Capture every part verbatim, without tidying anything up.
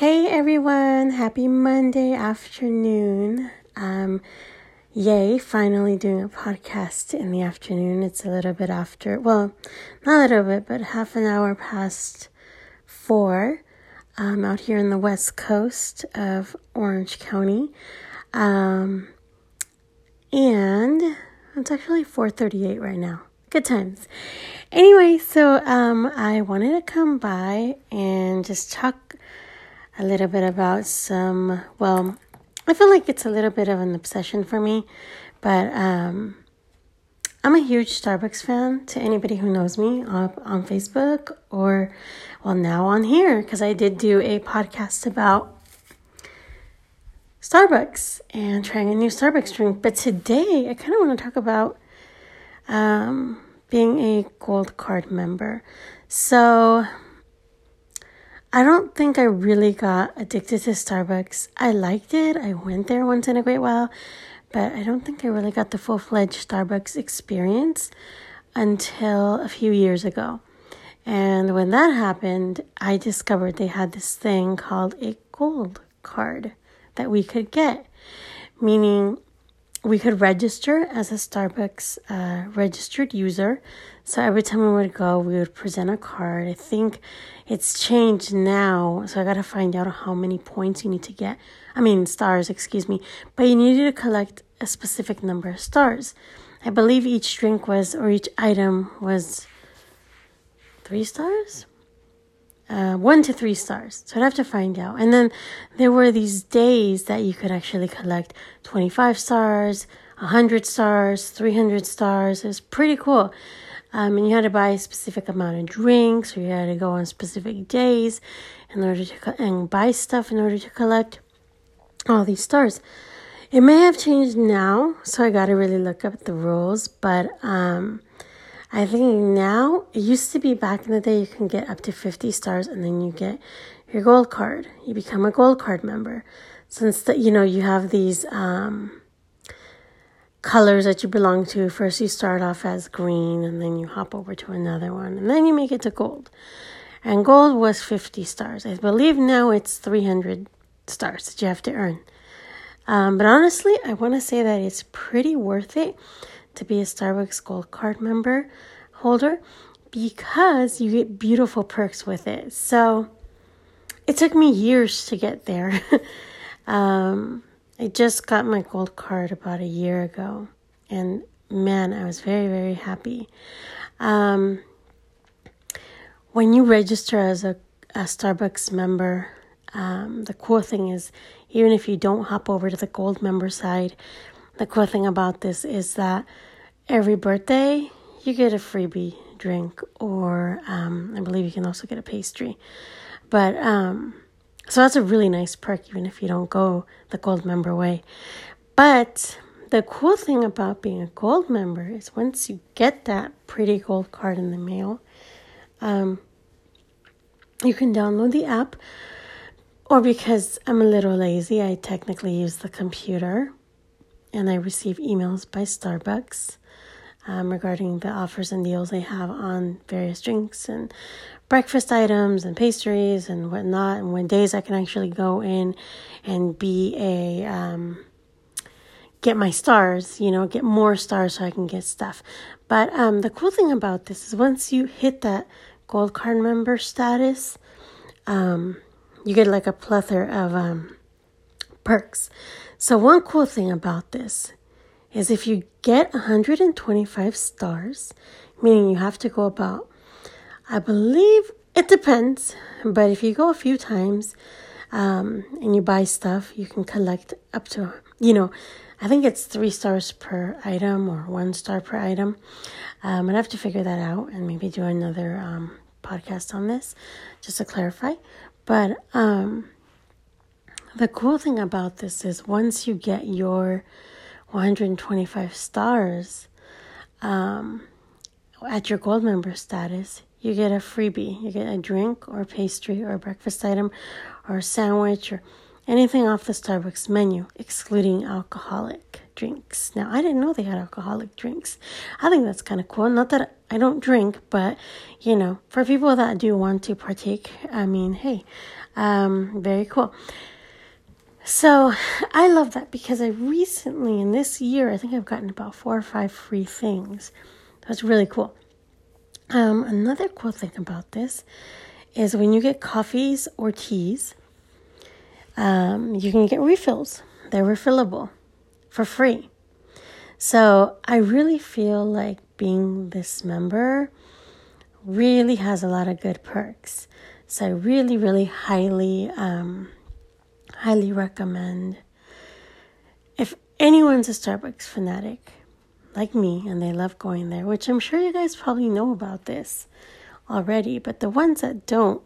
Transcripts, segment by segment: Hey everyone, happy Monday afternoon. Um, yay, finally doing a podcast in the afternoon. It's a little bit after, well, not a little bit, but half an hour past four. I'm out here in the west coast of Orange County. Um, and it's actually four thirty-eight right now. Good times. Anyway, so um, I wanted to come by and just talk a little bit about some, well, I feel like it's a little bit of an obsession for me, but um, I'm a huge Starbucks fan. To anybody who knows me on, on Facebook or, well, now on here, because I did do a podcast about Starbucks and trying a new Starbucks drink. But today, I kind of want to talk about um, being a Gold Card member. So I don't think I really got addicted to Starbucks. I liked it. I went there once in a great while, but I don't think I really got the full-fledged Starbucks experience until a few years ago. And when that happened, I discovered they had this thing called a gold card that we could get, meaning we could register as a Starbucks uh, registered user. So every time we would go, we would present a card. I think it's changed now, so I got to find out how many points you need to get. I mean, stars, excuse me. But you needed to collect a specific number of stars. I believe each drink was, or each item was three stars? Uh, one to three stars. So I'd have to find out. And then there were these days that you could actually collect twenty-five stars, one hundred stars, three hundred stars. It was pretty cool. Um, and you had to buy a specific amount of drinks, or you had to go on specific days in order to co- and buy stuff in order to collect all these stars. It may have changed now, so I gotta really look up the rules. But um, I think now, it used to be back in the day, you can get up to fifty stars, and then you get your gold card. You become a gold card member. Since the, you know, you have these Um, colors that you belong to. First you start off as green, and then you hop over to another one, and then you make it to gold. And gold was fifty stars. I believe now it's three hundred stars that you have to earn. Um, but honestly, I want to say that it's pretty worth it to be a Starbucks gold card member holder, because you get beautiful perks with it. So it took me years to get there. um, I just got my gold card about a year ago, and man, I was very, very happy. Um, when you register as a, a Starbucks member, um, the cool thing is, even if you don't hop over to the gold member side, the cool thing about this is that every birthday, you get a freebie drink, or um, I believe you can also get a pastry. But um So that's a really nice perk, even if you don't go the gold member way. But the cool thing about being a gold member is once you get that pretty gold card in the mail, um, you can download the app. Or because I'm a little lazy, I technically use the computer, and I receive emails by Starbucks um, regarding the offers and deals they have on various drinks and breakfast items and pastries and whatnot, and when days I can actually go in and be a, um, get my stars, you know, get more stars so I can get stuff. But um, the cool thing about this is once you hit that gold card member status, um, you get like a plethora of um, perks. So one cool thing about this is if you get one hundred twenty-five stars, meaning you have to go about, I believe it depends, but if you go a few times um, and you buy stuff, you can collect up to, you know, I think it's three stars per item or one star per item. Um, I'd have to figure that out and maybe do another um, podcast on this just to clarify. But um, the cool thing about this is once you get your one hundred twenty-five stars um, at your gold member status, you get a freebie. You get a drink or a pastry or a breakfast item or a sandwich or anything off the Starbucks menu, excluding alcoholic drinks. Now, I didn't know they had alcoholic drinks. I think that's kind of cool. Not that I don't drink, but, you know, for people that do want to partake, I mean, hey, Um, very cool. So I love that because I recently, in this year, I think I've gotten about four or five free things. That's really cool. Um, another cool thing about this is when you get coffees or teas, um, you can get refills. They're refillable for free. So I really feel like being this member really has a lot of good perks. So I really, really highly, um, highly recommend. If anyone's a Starbucks fanatic like me and they love going there, which I'm sure you guys probably know about this already, but the ones that don't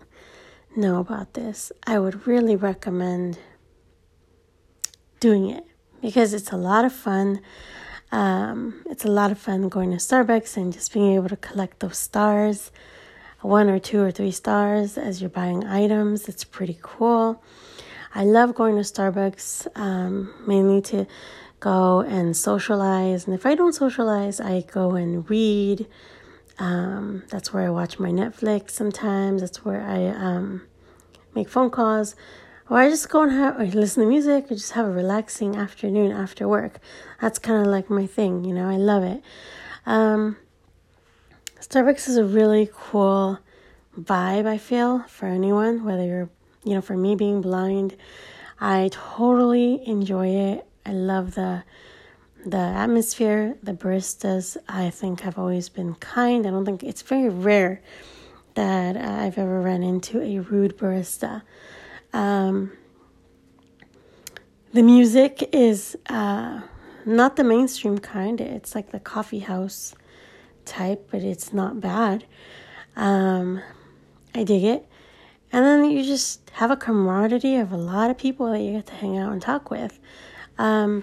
know about this, I would really recommend doing it because it's a lot of fun. Um, it's a lot of fun going to Starbucks and just being able to collect those stars, one or two or three stars as you're buying items. It's pretty cool. I love going to Starbucks um, mainly to go and socialize. And if I don't socialize, I go and read. Um, that's where I watch my Netflix sometimes. That's where I um, make phone calls. Or I just go and have, or listen to music or just have a relaxing afternoon after work. That's kind of like my thing, you know. I love it. Um, Starbucks is a really cool vibe, I feel, for anyone. Whether you're, you know, for me being blind, I totally enjoy it. I love the the atmosphere, the baristas. I think have always been kind. I don't think it's very rare that I've ever run into a rude barista. Um, the music is uh, not the mainstream kind. It's like the coffee house type, but it's not bad. Um, I dig it. And then you just have a camaraderie of a lot of people that you get to hang out and talk with. Um,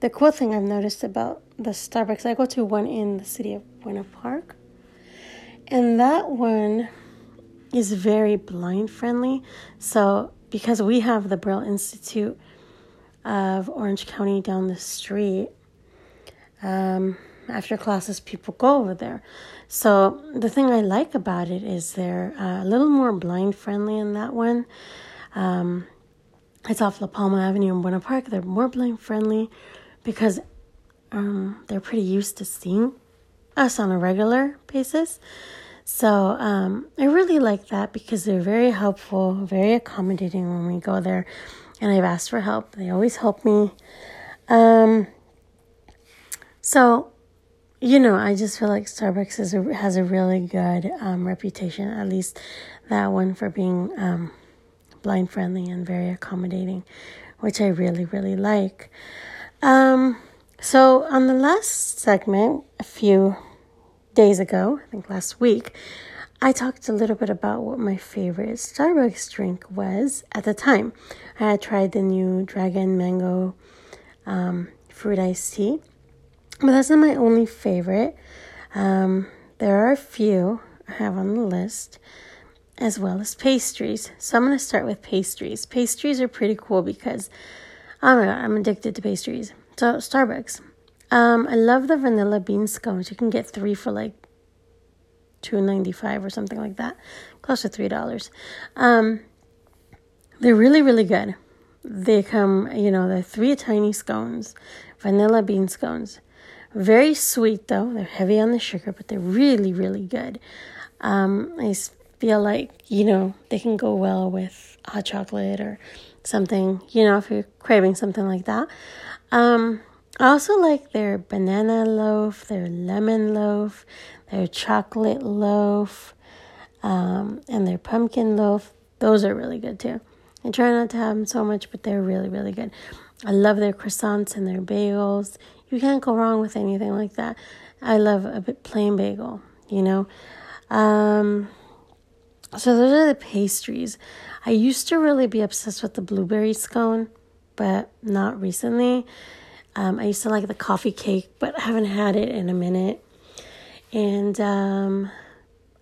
the cool thing I've noticed about the Starbucks, I go to one in the city of Buena Park, and that one is very blind friendly. So because we have the Brill Institute of Orange County down the street, um, after classes, people go over there. So the thing I like about it is they're uh, a little more blind friendly in that one. Um, it's off La Palma Avenue in Buena Park. They're more blind friendly because um, they're pretty used to seeing us on a regular basis. So um, I really like that because they're very helpful, very accommodating when we go there. And I've asked for help. They always help me. Um, so, you know, I just feel like Starbucks is a, has a really good um, reputation, at least that one, for being um, blind friendly and very accommodating, which I really, really like. Um, so on the last segment, a few days ago, I think last week, I talked a little bit about what my favorite Starbucks drink was at the time. I had tried the new Dragon Mango um, fruit iced tea, but that's not my only favorite. Um, there are a few I have on the list, as well as pastries. So I'm going to start with pastries. Pastries are pretty cool because, oh my God, I'm addicted to pastries. So Starbucks. Um, I love the vanilla bean scones. You can get three for like two dollars and ninety-five cents or something like that. Close to three dollars. Um, they're really, really good. They come, you know, they're three tiny scones. Vanilla bean scones. Very sweet though. They're heavy on the sugar, but they're really, really good. Um, I feel like, you know, they can go well with hot chocolate or something, you know, if you're craving something like that. Um... I also like their banana loaf, their lemon loaf, their chocolate loaf, um, and their pumpkin loaf. Those are really good too. I try not to have them so much, but they're really, really good. I love their croissants and their bagels. You can't go wrong with anything like that. I love a bit plain bagel, you know. Um, so those are the pastries. I used to really be obsessed with the blueberry scone, but not recently. Um, I used to like the coffee cake, but I haven't had it in a minute. And um,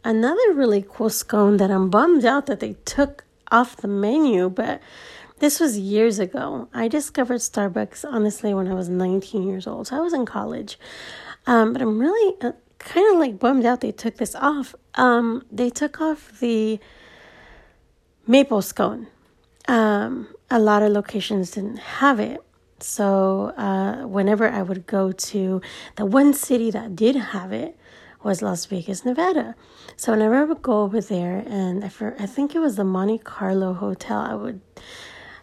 another really cool scone that I'm bummed out that they took off the menu, but this was years ago. I discovered Starbucks, honestly, when I was nineteen years old. So I was in college. Um, but I'm really uh, kind of like bummed out they took this off. Um, they took off the maple scone. Um, a lot of locations didn't have it. So uh, whenever I would go to the one city that did have it was Las Vegas, Nevada. So whenever I would go over there, and I, for, I think it was the Monte Carlo Hotel, I would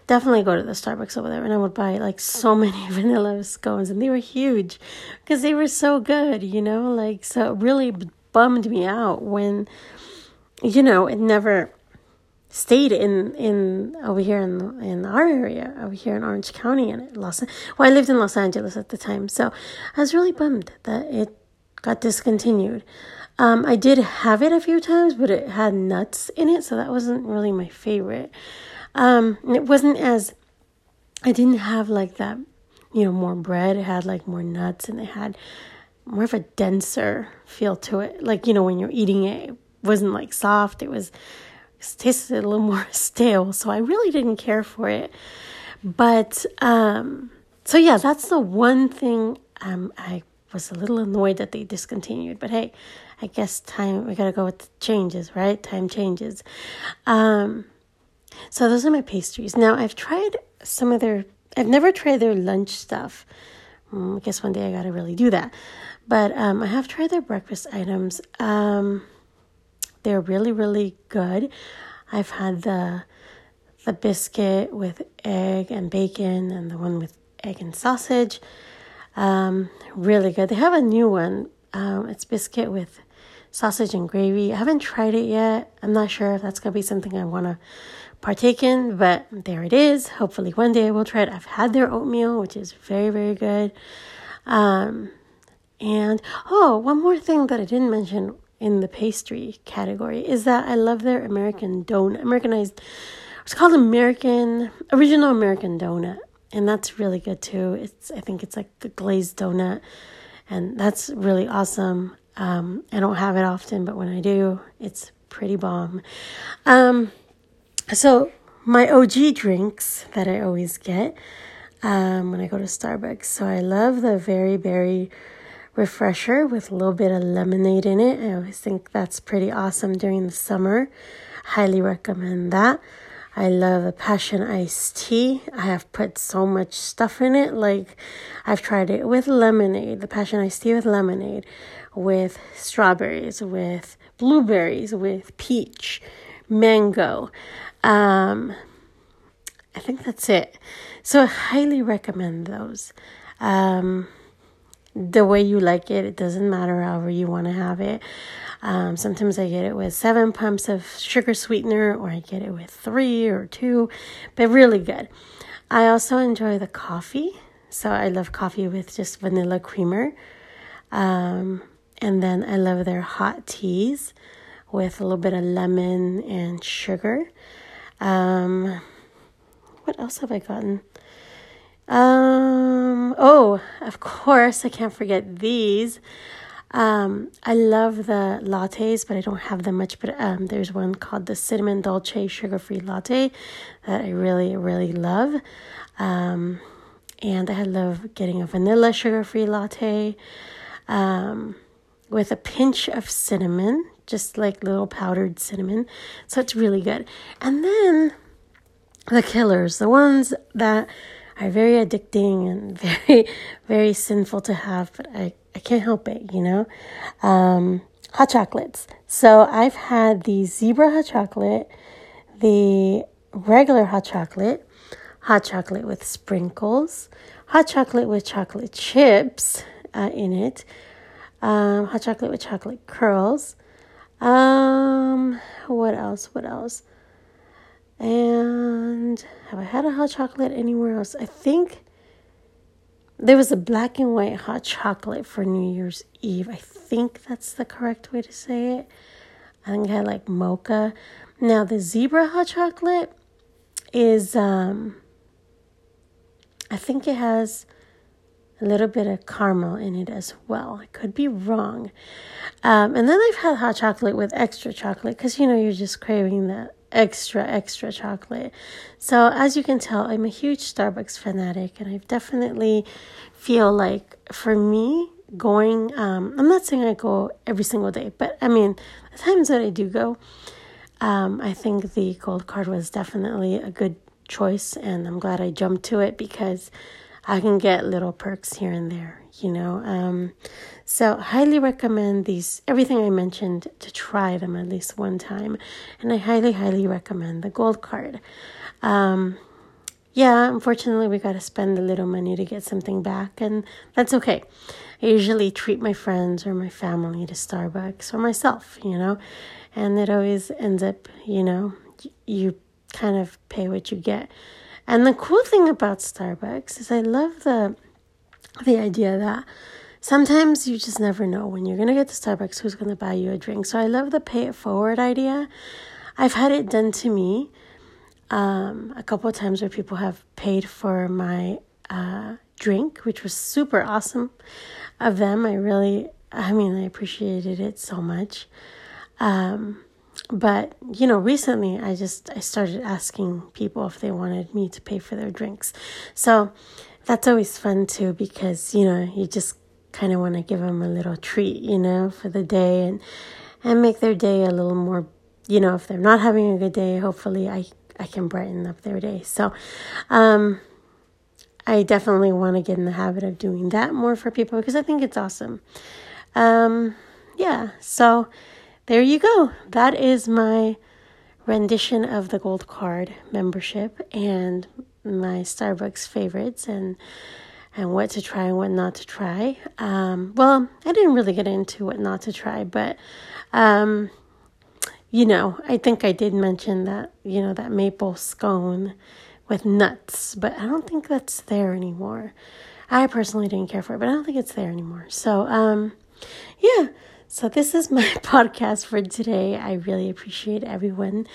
definitely go to the Starbucks over there, and I would buy like so many vanilla scones, and they were huge because they were so good, you know, like, so it really bummed me out when, you know, it never stayed in, in over here in in our area, over here in Orange County and Los well I lived in Los Angeles at the time, so I was really bummed that it got discontinued. Um, I did have it a few times, but it had nuts in it, so that wasn't really my favorite. Um, and it wasn't as I didn't have like that, you know, more bread. It had like more nuts, and it had more of a denser feel to it. Like, you know, when you're eating it, it wasn't like soft. It was It tasted a little more stale, so I really didn't care for it. But um, so yeah, that's the one thing um, I was a little annoyed that they discontinued. But hey, I guess time, we gotta go with the changes, right? Time changes. Um, so those are my pastries. Now I've tried some of their. I've never tried their lunch stuff. Um, I guess one day I gotta really do that. But um, I have tried their breakfast items. Um, They're really, really good. I've had the the biscuit with egg and bacon, and the one with egg and sausage. Um, really good. They have a new one. Um, it's biscuit with sausage and gravy. I haven't tried it yet. I'm not sure if that's going to be something I want to partake in, but there it is. Hopefully one day I will try it. I've had their oatmeal, which is very, very good. Um, and, oh, one more thing that I didn't mention in the pastry category is that I love their American donut, Americanized, it's called American, original American donut. And that's really good too. It's, I think it's like a glazed donut, and that's really awesome. Um, I don't have it often, but when I do, it's pretty bomb. Um, so my O G drinks that I always get, um, when I go to Starbucks. So I love the Very Berry Refresher with a little bit of lemonade in it. I always think that's pretty awesome during the summer. Highly recommend that. I love a passion iced tea. I have put so much stuff in it. Like, I've tried it with lemonade, the passion iced tea with lemonade, with strawberries, with blueberries, with peach, mango. Um, I think that's it. So I highly recommend those. Um, the way you like it, it doesn't matter however you want to have it. Um, sometimes I get it with seven pumps of sugar sweetener, or I get it with three or two, but really good. I also enjoy the coffee. So I love coffee with just vanilla creamer. Um, and then I love their hot teas with a little bit of lemon and sugar. Um, what else have I gotten? Um, oh, of course, I can't forget these. Um, I love the lattes, but I don't have them much, but um, there's one called the Cinnamon Dolce Sugar-Free Latte that I really, really love. Um, and I love getting a vanilla sugar-free latte, um, with a pinch of cinnamon, just like little powdered cinnamon. So it's really good. And then the killers, the ones that are very addicting and very, very sinful to have, but I, I can't help it, you know? Um, hot chocolates. So I've had the zebra hot chocolate, the regular hot chocolate, hot chocolate with sprinkles, hot chocolate with chocolate chips uh, in it, um, hot chocolate with chocolate curls. Um, what else? What else? And have I had a hot chocolate anywhere else? I think there was a black and white hot chocolate for New Year's Eve. I think that's the correct way to say it. I think I had like mocha. Now the zebra hot chocolate is, um, I think it has a little bit of caramel in it as well. I could be wrong. Um, and then I've had hot chocolate with extra chocolate because, you know, you're just craving that extra, extra chocolate. So as you can tell, I'm a huge Starbucks fanatic, and I definitely feel like for me going, um, I'm not saying I go every single day, but I mean, the times that I do go, Um, I think the gold card was definitely a good choice, and I'm glad I jumped to it because I can get little perks here and there, you know. Um, so highly recommend these, everything I mentioned, to try them at least one time. And I highly, highly recommend the gold card. Um, yeah, unfortunately, we got to spend a little money to get something back, and that's okay. I usually treat my friends or my family to Starbucks or myself, you know, and it always ends up, you know, you kind of pay what you get. And the cool thing about Starbucks is I love the the idea that sometimes you just never know when you're going to get to Starbucks who's going to buy you a drink. So I love the pay it forward idea. I've had it done to me um, a couple of times where people have paid for my uh, drink, which was super awesome of them. I really, I mean, I appreciated it so much. Um But, you know, recently I just, I started asking people if they wanted me to pay for their drinks. So that's always fun too, because, you know, you just kind of want to give them a little treat, you know, for the day and, and make their day a little more, you know, if they're not having a good day, hopefully I, I can brighten up their day. So, um, I definitely want to get in the habit of doing that more for people because I think it's awesome. Um, yeah, so... There you go. That is my rendition of the Gold Card membership and my Starbucks favorites and and what to try and what not to try. Um, well, I didn't really get into what not to try, but, um, you know, I think I did mention that, you know, that maple scone with nuts, but I don't think that's there anymore. I personally didn't care for it, but I don't think it's there anymore. So, um, yeah. So this is my podcast for today. I really appreciate everyone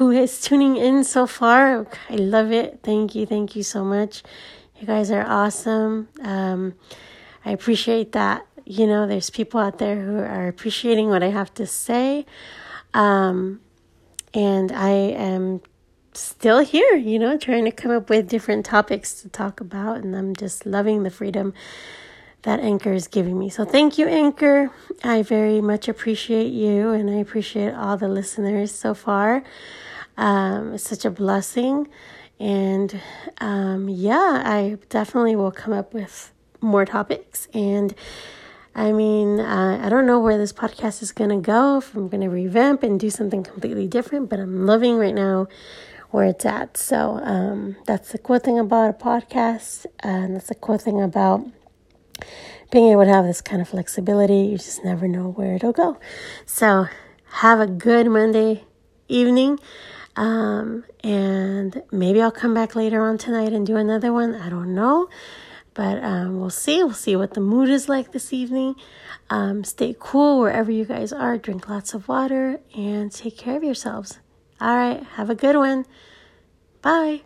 who is tuning in so far. I love it. Thank you. Thank you so much. You guys are awesome. Um, I appreciate that. You know, there's people out there who are appreciating what I have to say. Um, and I am still here, you know, trying to come up with different topics to talk about. And I'm just loving the freedom that Anchor is giving me. So thank you, Anchor. I very much appreciate you, and I appreciate all the listeners so far. Um, it's such a blessing. And um, yeah, I definitely will come up with more topics. And I mean, uh, I don't know where this podcast is going to go, if I'm going to revamp and do something completely different, but I'm loving right now where it's at. So um, that's the cool thing about a podcast, and that's the cool thing about being able to have this kind of flexibility. You just never know where it'll go. So have a good Monday evening. Um, and maybe I'll come back later on tonight and do another one. I don't know. But um, we'll see. We'll see what the mood is like this evening. Um, stay cool wherever you guys are. Drink lots of water and take care of yourselves. All right. Have a good one. Bye.